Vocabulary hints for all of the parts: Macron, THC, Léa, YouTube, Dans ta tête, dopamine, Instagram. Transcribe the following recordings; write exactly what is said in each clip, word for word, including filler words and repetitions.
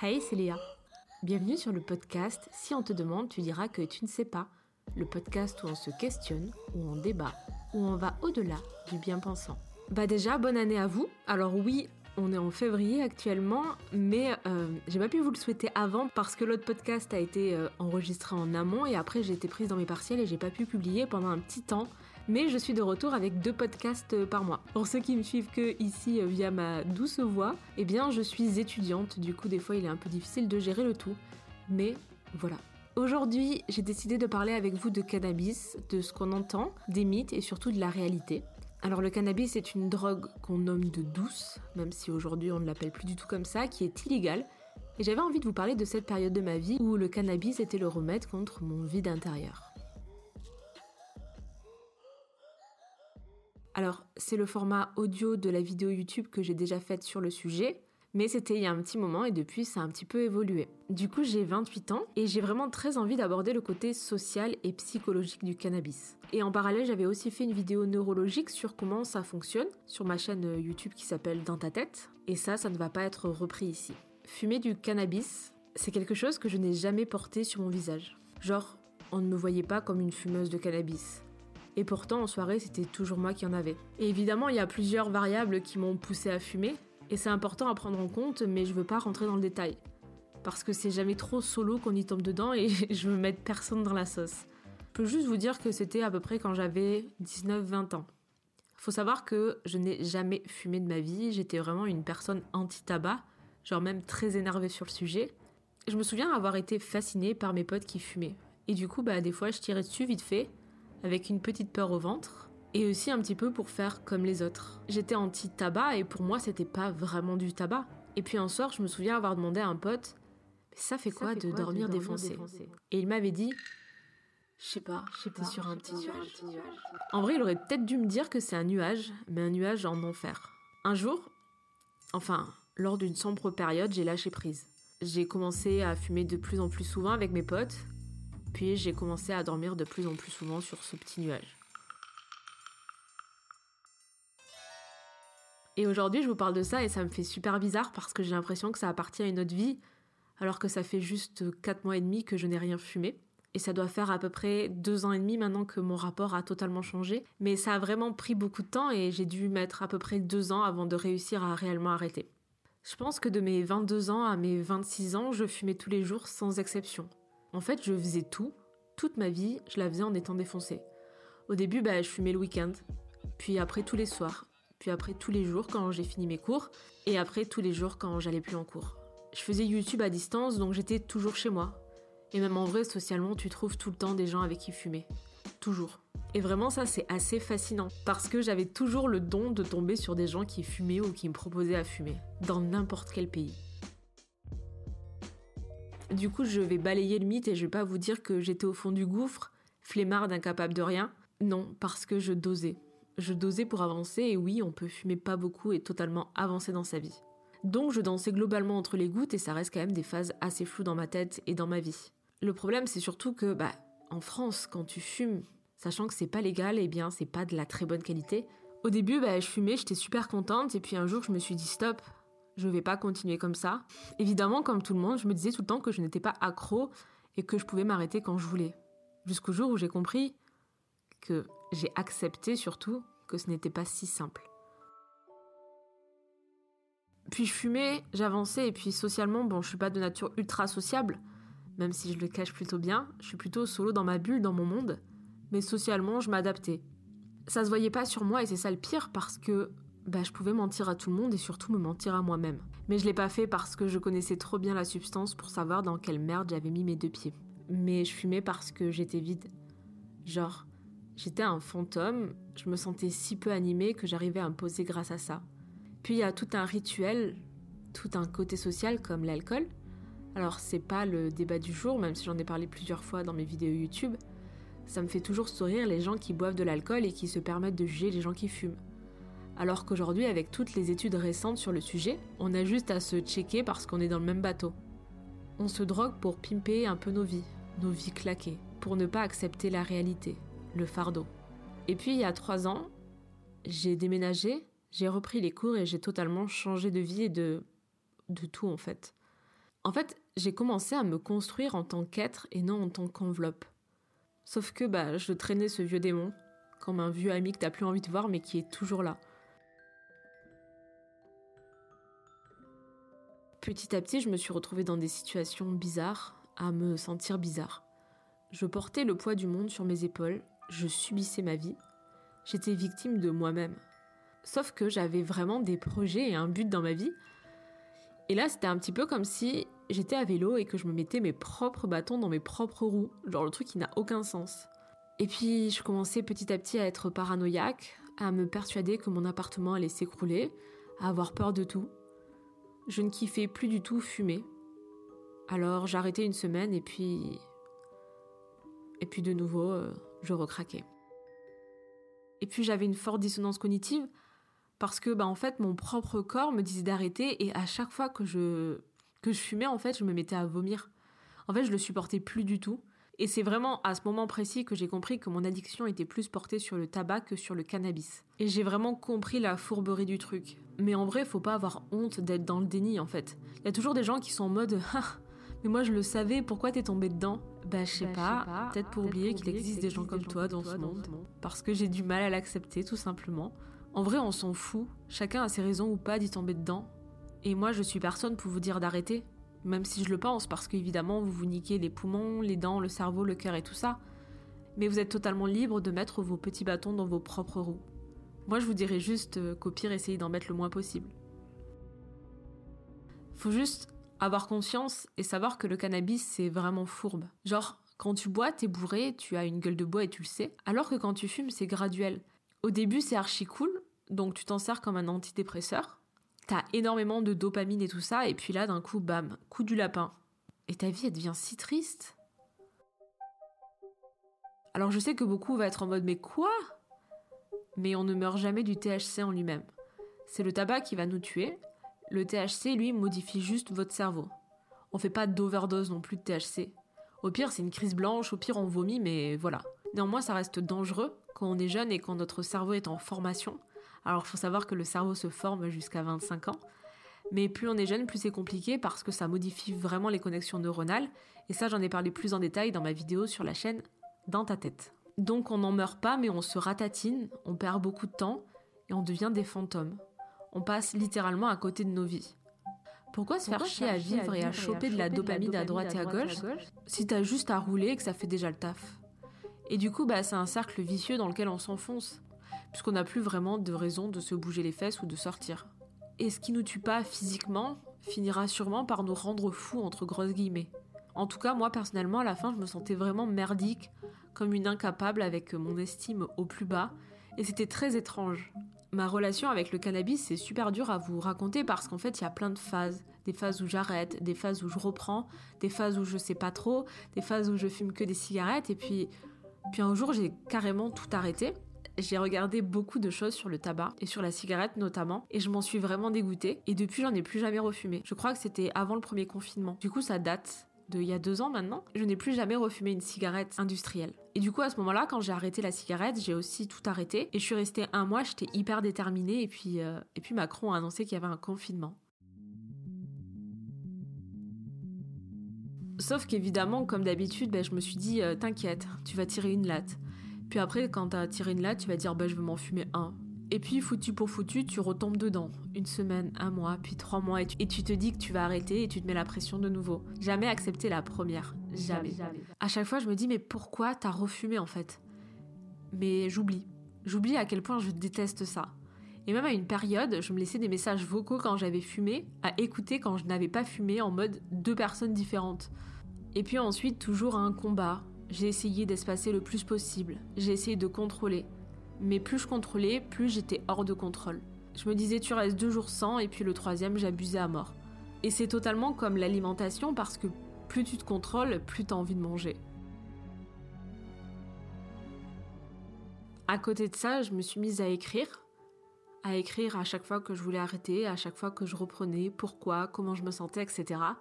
Hey, c'est Léa. Bienvenue sur le podcast « Si on te demande, tu diras que tu ne sais pas », le podcast où on se questionne, où on débat, où on va au-delà du bien-pensant. Bah déjà, bonne année à vous. Alors oui, on est en février actuellement, mais euh, j'ai pas pu vous le souhaiter avant parce que l'autre podcast a été euh, enregistré en amont et après j'ai été prise dans mes partiels et j'ai pas pu publier pendant un petit temps. Mais je suis de retour avec deux podcasts par mois. Pour ceux qui me suivent que ici via ma douce voix, eh bien je suis étudiante, du coup des fois il est un peu difficile de gérer le tout. Mais voilà. Aujourd'hui, j'ai décidé de parler avec vous de cannabis, de ce qu'on entend, des mythes et surtout de la réalité. Alors le cannabis est une drogue qu'on nomme de douce, même si aujourd'hui on ne l'appelle plus du tout comme ça, qui est illégale. Et j'avais envie de vous parler de cette période de ma vie où le cannabis était le remède contre mon vide intérieur. Alors, c'est le format audio de la vidéo YouTube que j'ai déjà faite sur le sujet, mais c'était il y a un petit moment et depuis, ça a un petit peu évolué. Du coup, j'ai vingt-huit ans et j'ai vraiment très envie d'aborder le côté social et psychologique du cannabis. Et en parallèle, j'avais aussi fait une vidéo neurologique sur comment ça fonctionne sur ma chaîne YouTube qui s'appelle « Dans ta tête ». Et ça, ça ne va pas être repris ici. Fumer du cannabis, c'est quelque chose que je n'ai jamais porté sur mon visage. Genre, on ne me voyait pas comme une fumeuse de cannabis. Et pourtant, en soirée, c'était toujours moi qui en avais. Et évidemment, il y a plusieurs variables qui m'ont poussée à fumer, et c'est important à prendre en compte, mais je veux pas rentrer dans le détail. Parce que c'est jamais trop solo qu'on y tombe dedans, et je veux mettre personne dans la sauce. Je peux juste vous dire que c'était à peu près quand j'avais dix-neuf vingt ans. Faut savoir que je n'ai jamais fumé de ma vie, j'étais vraiment une personne anti-tabac, genre même très énervée sur le sujet. Je me souviens avoir été fascinée par mes potes qui fumaient. Et du coup, bah des fois, je tirais dessus vite fait, avec une petite peur au ventre, et aussi un petit peu pour faire comme les autres. J'étais anti-tabac et pour moi c'était pas vraiment du tabac. Et puis un soir je me souviens avoir demandé à un pote « Mais ça fait quoi, ça fait de, quoi dormir de dormir défoncé, défoncé ?» Et il m'avait dit « Je sais pas, j'étais sur un petit nuage. » En vrai il aurait peut-être dû me dire que c'est un nuage, mais un nuage en enfer. Un jour, enfin lors d'une sombre période, j'ai lâché prise. J'ai commencé à fumer de plus en plus souvent avec mes potes. Puis j'ai commencé à dormir de plus en plus souvent sur ce petit nuage. Et aujourd'hui, je vous parle de ça et ça me fait super bizarre parce que j'ai l'impression que ça appartient à une autre vie, alors que ça fait juste quatre mois et demi que je n'ai rien fumé. Et ça doit faire à peu près deux ans et demi maintenant que mon rapport a totalement changé. Mais ça a vraiment pris beaucoup de temps et j'ai dû mettre à peu près deux ans avant de réussir à réellement arrêter. Je pense que de mes vingt-deux ans à mes vingt-six ans, je fumais tous les jours sans exception. En fait, je faisais tout, toute ma vie, je la faisais en étant défoncée. Au début, bah, je fumais le week-end, puis après tous les soirs, puis après tous les jours quand j'ai fini mes cours, et après tous les jours quand j'allais plus en cours. Je faisais YouTube à distance, donc j'étais toujours chez moi. Et même en vrai, socialement, tu trouves tout le temps des gens avec qui fumer. Toujours. Et vraiment, ça, c'est assez fascinant, parce que j'avais toujours le don de tomber sur des gens qui fumaient ou qui me proposaient à fumer, dans n'importe quel pays. Du coup, je vais balayer le mythe et je vais pas vous dire que j'étais au fond du gouffre, flemmarde, incapable de rien. Non, parce que je dosais. Je dosais pour avancer et oui, on peut fumer pas beaucoup et totalement avancer dans sa vie. Donc je dansais globalement entre les gouttes et ça reste quand même des phases assez floues dans ma tête et dans ma vie. Le problème, c'est surtout que, bah, en France, quand tu fumes, sachant que c'est pas légal, eh bien, c'est pas de la très bonne qualité. Au début, bah, je fumais, j'étais super contente et puis un jour, je me suis dit stop. Je vais pas continuer comme ça. Évidemment, comme tout le monde, je me disais tout le temps que je n'étais pas accro et que je pouvais m'arrêter quand je voulais. Jusqu'au jour où j'ai compris que j'ai accepté surtout que ce n'était pas si simple. Puis je fumais, j'avançais et puis socialement, bon, je suis pas de nature ultra sociable, même si je le cache plutôt bien, je suis plutôt solo dans ma bulle, dans mon monde, mais socialement, je m'adaptais. Ça se voyait pas sur moi et c'est ça le pire parce que Bah, je pouvais mentir à tout le monde et surtout me mentir à moi-même. Mais je l'ai pas fait parce que je connaissais trop bien la substance pour savoir dans quelle merde j'avais mis mes deux pieds. Mais je fumais parce que j'étais vide. Genre, j'étais un fantôme, je me sentais si peu animée que j'arrivais à me poser grâce à ça. Puis il y a tout un rituel, tout un côté social comme l'alcool. Alors c'est pas le débat du jour, même si j'en ai parlé plusieurs fois dans mes vidéos YouTube. Ça me fait toujours sourire les gens qui boivent de l'alcool et qui se permettent de juger les gens qui fument. Alors qu'aujourd'hui, avec toutes les études récentes sur le sujet, on a juste à se checker parce qu'on est dans le même bateau. On se drogue pour pimper un peu nos vies, nos vies claquées, pour ne pas accepter la réalité, le fardeau. Et puis, il y a trois ans, j'ai déménagé, j'ai repris les cours et j'ai totalement changé de vie et de, de tout en fait. En fait, j'ai commencé à me construire en tant qu'être et non en tant qu'enveloppe. Sauf que bah, je traînais ce vieux démon, comme un vieux ami que t'as plus envie de voir mais qui est toujours là. Petit à petit, je me suis retrouvée dans des situations bizarres, à me sentir bizarre. Je portais le poids du monde sur mes épaules, je subissais ma vie, j'étais victime de moi-même. Sauf que j'avais vraiment des projets et un but dans ma vie. Et là, c'était un petit peu comme si j'étais à vélo et que je me mettais mes propres bâtons dans mes propres roues, genre le truc qui n'a aucun sens. Et puis, je commençais petit à petit à être paranoïaque, à me persuader que mon appartement allait s'écrouler, à avoir peur de tout. Je ne kiffais plus du tout fumer. Alors j'arrêtais une semaine et puis... Et puis de nouveau, euh, je recraquais. Et puis j'avais une forte dissonance cognitive parce que bah, en fait, mon propre corps me disait d'arrêter et à chaque fois que je, que je fumais, en fait, je me mettais à vomir. En fait, je le supportais plus du tout. Et c'est vraiment à ce moment précis que j'ai compris que mon addiction était plus portée sur le tabac que sur le cannabis. Et j'ai vraiment compris la fourberie du truc. Mais en vrai, faut pas avoir honte d'être dans le déni, en fait. Il y a toujours des gens qui sont en mode « Ah, mais moi je le savais, pourquoi t'es tombé dedans ?» Bah je sais bah, pas, pas, peut-être pour ah, oublier peut-être qu'il, oublier existe qu'il existe des gens des comme gens toi dans, toi ce, dans monde, ce monde. Parce que j'ai du mal à l'accepter, tout simplement. En vrai, on s'en fout. Chacun a ses raisons ou pas d'y tomber dedans. Et moi, je suis personne pour vous dire d'arrêter. Même si je le pense, parce qu'évidemment, vous vous niquez les poumons, les dents, le cerveau, le cœur et tout ça. Mais vous êtes totalement libre de mettre vos petits bâtons dans vos propres roues. Moi, je vous dirais juste qu'au pire, essayez d'en mettre le moins possible. Faut juste avoir conscience et savoir que le cannabis, c'est vraiment fourbe. Genre, quand tu bois, t'es bourré, tu as une gueule de bois et tu le sais. Alors que quand tu fumes, c'est graduel. Au début, c'est archi cool, donc tu t'en sers comme un antidépresseur. T'as énormément de dopamine et tout ça, et puis là, d'un coup, bam, coup du lapin. Et ta vie, elle devient si triste. Alors je sais que beaucoup va être en mode « mais quoi ?» Mais on ne meurt jamais du T H C en lui-même. C'est le tabac qui va nous tuer. Le T H C, lui, modifie juste votre cerveau. On fait pas d'overdose non plus de T H C. Au pire, c'est une crise blanche, au pire, on vomit, mais voilà. Néanmoins, ça reste dangereux quand on est jeune et quand notre cerveau est en formation. Alors faut savoir que le cerveau se forme jusqu'à vingt-cinq ans, mais plus on est jeune, plus c'est compliqué parce que ça modifie vraiment les connexions neuronales, et ça j'en ai parlé plus en détail dans ma vidéo sur la chaîne Dans ta tête. Donc on n'en meurt pas mais on se ratatine, on perd beaucoup de temps, et on devient des fantômes. On passe littéralement à côté de nos vies. Pourquoi se Pourquoi faire chier à vivre et à, vivre et à choper et à de, la de la dopamine à droite et à, à, droite gauche, à gauche si t'as juste à rouler et que ça fait déjà le taf? Et du coup bah, c'est un cercle vicieux dans lequel on s'enfonce. Puisqu'on n'a plus vraiment de raison de se bouger les fesses ou de sortir. Et ce qui nous tue pas physiquement finira sûrement par nous rendre fous entre grosses guillemets. En tout cas, moi personnellement, à la fin, je me sentais vraiment merdique, comme une incapable avec mon estime au plus bas, et c'était très étrange. Ma relation avec le cannabis, c'est super dur à vous raconter parce qu'en fait, il y a plein de phases. Des phases où j'arrête, des phases où je reprends, des phases où je sais pas trop, des phases où je fume que des cigarettes, et puis, puis un jour, j'ai carrément tout arrêté. J'ai regardé beaucoup de choses sur le tabac et sur la cigarette notamment et je m'en suis vraiment dégoûtée et depuis j'en ai plus jamais refumé. Je crois que c'était avant le premier confinement. Du coup ça date de il y a deux ans maintenant. Je n'ai plus jamais refumé une cigarette industrielle. Et du coup à ce moment-là quand j'ai arrêté la cigarette j'ai aussi tout arrêté et je suis restée un mois, j'étais hyper déterminée et puis, euh, et puis Macron a annoncé qu'il y avait un confinement. Sauf qu'évidemment comme d'habitude ben, je me suis dit euh, t'inquiète tu vas tirer une latte. Puis après, quand t'as tiré une latte, tu vas dire « bah je veux m'en fumer un ». Et puis, foutu pour foutu, tu retombes dedans. Une semaine, un mois, puis trois mois, et tu, et tu te dis que tu vas arrêter et tu te mets la pression de nouveau. Jamais accepter la première. Jamais. Jamais, jamais. À chaque fois, je me dis « mais pourquoi t'as refumé en fait ?» Mais j'oublie. J'oublie à quel point je déteste ça. Et même à une période, je me laissais des messages vocaux quand j'avais fumé, à écouter quand je n'avais pas fumé en mode deux personnes différentes. Et puis ensuite, toujours un combat. J'ai essayé d'espacer le plus possible, j'ai essayé de contrôler. Mais plus je contrôlais, plus j'étais hors de contrôle. Je me disais tu restes deux jours sans et puis le troisième j'abusais à mort. Et c'est totalement comme l'alimentation parce que plus tu te contrôles, plus t'as envie de manger. À côté de ça, je me suis mise à écrire. À écrire à chaque fois que je voulais arrêter, à chaque fois que je reprenais, pourquoi, comment je me sentais, et cetera.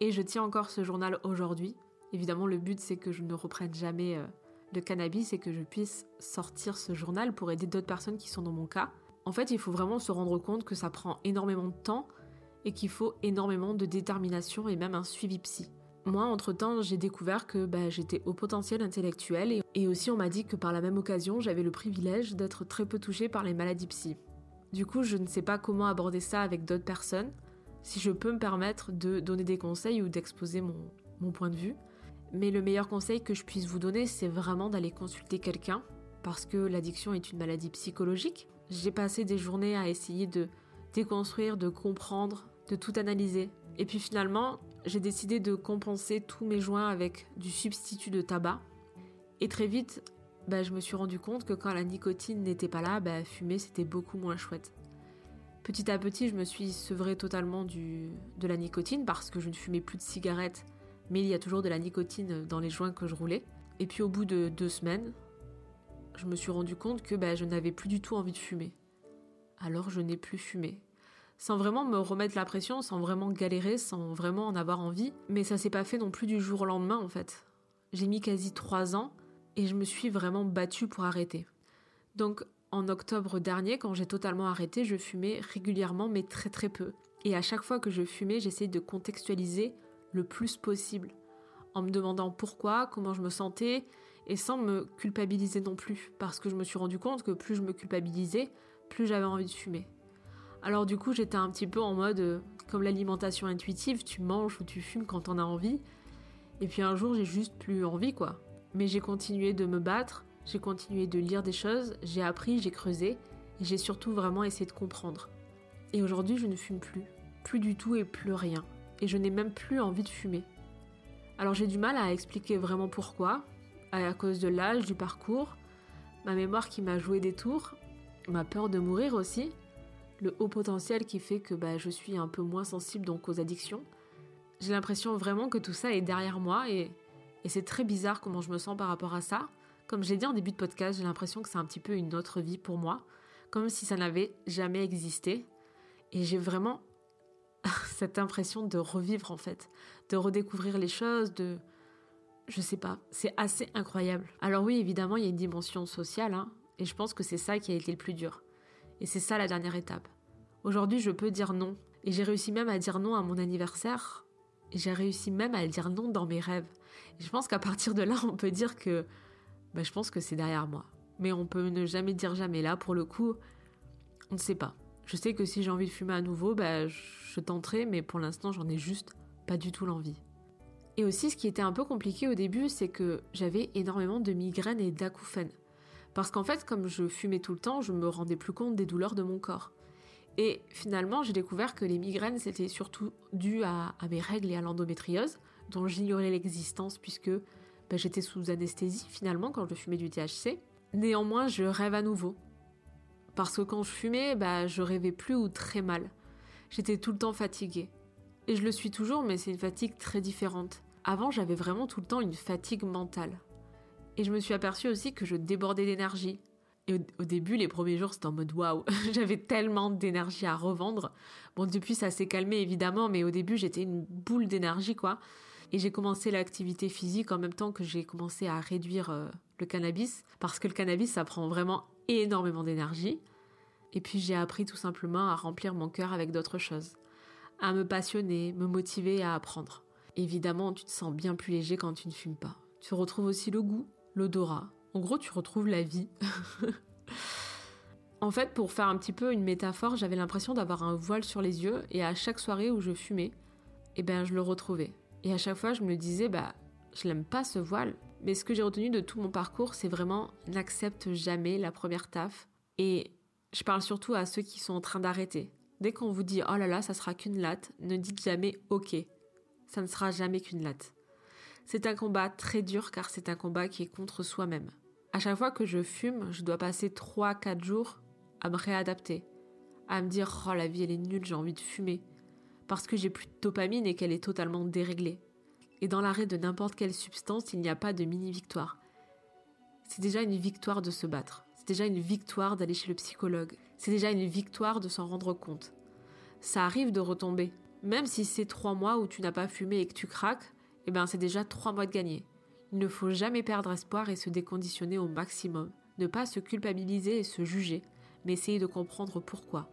Et je tiens encore ce journal aujourd'hui. Évidemment, le but, c'est que je ne reprenne jamais euh, le cannabis et que je puisse sortir ce journal pour aider d'autres personnes qui sont dans mon cas. En fait, il faut vraiment se rendre compte que ça prend énormément de temps et qu'il faut énormément de détermination et même un suivi psy. Moi, entre-temps, j'ai découvert que bah, j'étais au potentiel intellectuel et, et aussi on m'a dit que par la même occasion, j'avais le privilège d'être très peu touchée par les maladies psy. Du coup, je ne sais pas comment aborder ça avec d'autres personnes, si je peux me permettre de donner des conseils ou d'exposer mon, mon point de vue. Mais le meilleur conseil que je puisse vous donner, c'est vraiment d'aller consulter quelqu'un, parce que l'addiction est une maladie psychologique. J'ai passé des journées à essayer de déconstruire, de comprendre, de tout analyser. Et puis finalement, j'ai décidé de compenser tous mes joints avec du substitut de tabac. Et très vite, bah, je me suis rendu compte que quand la nicotine n'était pas là, bah, fumer c'était beaucoup moins chouette. Petit à petit, je me suis sevrée totalement du, de la nicotine parce que je ne fumais plus de cigarettes, mais il y a toujours de la nicotine dans les joints que je roulais. Et puis au bout de deux semaines, je me suis rendu compte que bah, je n'avais plus du tout envie de fumer. Alors je n'ai plus fumé. Sans vraiment me remettre la pression, sans vraiment galérer, sans vraiment en avoir envie. Mais ça s'est pas fait non plus du jour au lendemain en fait. J'ai mis quasi trois ans et je me suis vraiment battue pour arrêter. Donc en octobre dernier, quand j'ai totalement arrêté, je fumais régulièrement mais très très peu. Et à chaque fois que je fumais, j'essayais de contextualiser le plus possible, en me demandant pourquoi, comment je me sentais, et sans me culpabiliser non plus, parce que je me suis rendu compte que plus je me culpabilisais, plus j'avais envie de fumer. Alors du coup, j'étais un petit peu en mode, euh, comme l'alimentation intuitive, tu manges ou tu fumes quand t'en as envie, et puis un jour, j'ai juste plus envie, quoi. Mais j'ai continué de me battre, j'ai continué de lire des choses, j'ai appris, j'ai creusé, et j'ai surtout vraiment essayé de comprendre. Et aujourd'hui, je ne fume plus, plus du tout et plus rien. Et je n'ai même plus envie de fumer. Alors j'ai du mal à expliquer vraiment pourquoi, à cause de l'âge, du parcours, ma mémoire qui m'a joué des tours, ma peur de mourir aussi, le haut potentiel qui fait que bah, je suis un peu moins sensible donc aux addictions. J'ai l'impression vraiment que tout ça est derrière moi et, et c'est très bizarre comment je me sens par rapport à ça. Comme j'ai dit en début de podcast, j'ai l'impression que c'est un petit peu une autre vie pour moi, comme si ça n'avait jamais existé. Et j'ai vraiment cette impression de revivre en fait, de redécouvrir les choses, de... je sais pas, c'est assez incroyable. Alors oui, évidemment, il y a une dimension sociale, hein, et je pense que c'est ça qui a été le plus dur. Et c'est ça la dernière étape. Aujourd'hui, je peux dire non, et j'ai réussi même à dire non à mon anniversaire, et j'ai réussi même à dire non dans mes rêves. Et je pense qu'à partir de là, on peut dire que... Bah, je pense que c'est derrière moi. Mais on peut ne jamais dire jamais là, pour le coup, on ne sait pas. Je sais que si j'ai envie de fumer à nouveau, bah, je tenterai, mais pour l'instant, j'en ai juste pas du tout l'envie. Et aussi, ce qui était un peu compliqué au début, c'est que j'avais énormément de migraines et d'acouphènes. Parce qu'en fait, comme je fumais tout le temps, je me rendais plus compte des douleurs de mon corps. Et finalement, j'ai découvert que les migraines, c'était surtout dû à, à mes règles et à l'endométriose, dont j'ignorais l'existence puisque bah, j'étais sous anesthésie finalement quand je fumais du T H C. Néanmoins, je rêve à nouveau. Parce que quand je fumais, bah, je rêvais plus ou très mal. J'étais tout le temps fatiguée. Et je le suis toujours, mais c'est une fatigue très différente. Avant, j'avais vraiment tout le temps une fatigue mentale. Et je me suis aperçue aussi que je débordais d'énergie. Et au, au début, les premiers jours, c'était en mode waouh, j'avais tellement d'énergie à revendre. Bon, depuis, ça s'est calmé évidemment, mais au début, j'étais une boule d'énergie, quoi. Et j'ai commencé l'activité physique en même temps que j'ai commencé à réduire euh, le cannabis. Parce que le cannabis, ça prend vraiment énormément d'énergie. Et puis j'ai appris tout simplement à remplir mon cœur avec d'autres choses, à me passionner, me motiver à apprendre. Évidemment, tu te sens bien plus léger quand tu ne fumes pas. Tu retrouves aussi le goût, l'odorat. En gros, tu retrouves la vie. En fait, pour faire un petit peu une métaphore, j'avais l'impression d'avoir un voile sur les yeux et à chaque soirée où je fumais, eh ben, je le retrouvais. Et à chaque fois, je me disais, bah, je l'aime pas ce voile. Mais ce que j'ai retenu de tout mon parcours, c'est vraiment n'accepte jamais la première taf. Et je parle surtout à ceux qui sont en train d'arrêter. Dès qu'on vous dit « oh là là, ça sera qu'une latte », ne dites jamais « ok ». Ça ne sera jamais qu'une latte. C'est un combat très dur car c'est un combat qui est contre soi-même. À chaque fois que je fume, je dois passer trois à quatre jours à me réadapter, à me dire « oh la vie elle est nulle, j'ai envie de fumer » parce que j'ai plus de dopamine et qu'elle est totalement déréglée. Et dans l'arrêt de n'importe quelle substance, il n'y a pas de mini-victoire. C'est déjà une victoire de se battre. C'est déjà une victoire d'aller chez le psychologue. C'est déjà une victoire de s'en rendre compte. Ça arrive de retomber. Même si c'est trois mois où tu n'as pas fumé et que tu craques, eh ben c'est déjà trois mois de gagné. Il ne faut jamais perdre espoir et se déconditionner au maximum. Ne pas se culpabiliser et se juger, mais essayer de comprendre pourquoi.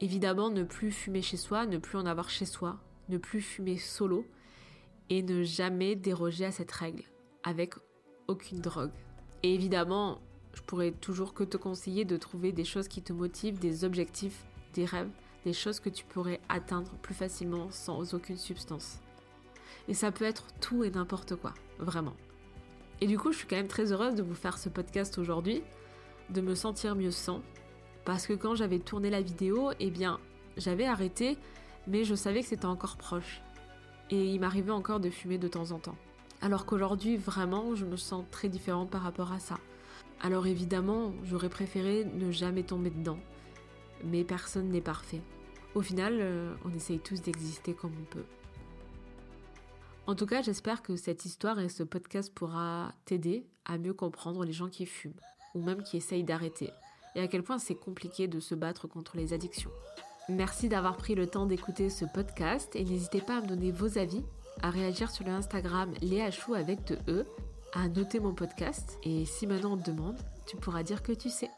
Évidemment, ne plus fumer chez soi, ne plus en avoir chez soi, ne plus fumer solo et ne jamais déroger à cette règle avec aucune drogue. Et évidemment, je pourrais toujours que te conseiller de trouver des choses qui te motivent, des objectifs, des rêves, des choses que tu pourrais atteindre plus facilement sans aucune substance. Et ça peut être tout et n'importe quoi, vraiment. Et du coup, je suis quand même très heureuse de vous faire ce podcast aujourd'hui, de me sentir mieux sans, parce que quand j'avais tourné la vidéo, eh bien, j'avais arrêté, mais je savais que c'était encore proche. Et il m'arrivait encore de fumer de temps en temps. Alors qu'aujourd'hui, vraiment, je me sens très différente par rapport à ça. Alors évidemment, j'aurais préféré ne jamais tomber dedans. Mais personne n'est parfait. Au final, on essaye tous d'exister comme on peut. En tout cas, j'espère que cette histoire et ce podcast pourra t'aider à mieux comprendre les gens qui fument, ou même qui essayent d'arrêter, et à quel point c'est compliqué de se battre contre les addictions. Merci d'avoir pris le temps d'écouter ce podcast, et n'hésitez pas à me donner vos avis, à réagir sur le Instagram Léa Chou avec deux E, à noter mon podcast, et si maintenant on te demande, tu pourras dire que tu sais.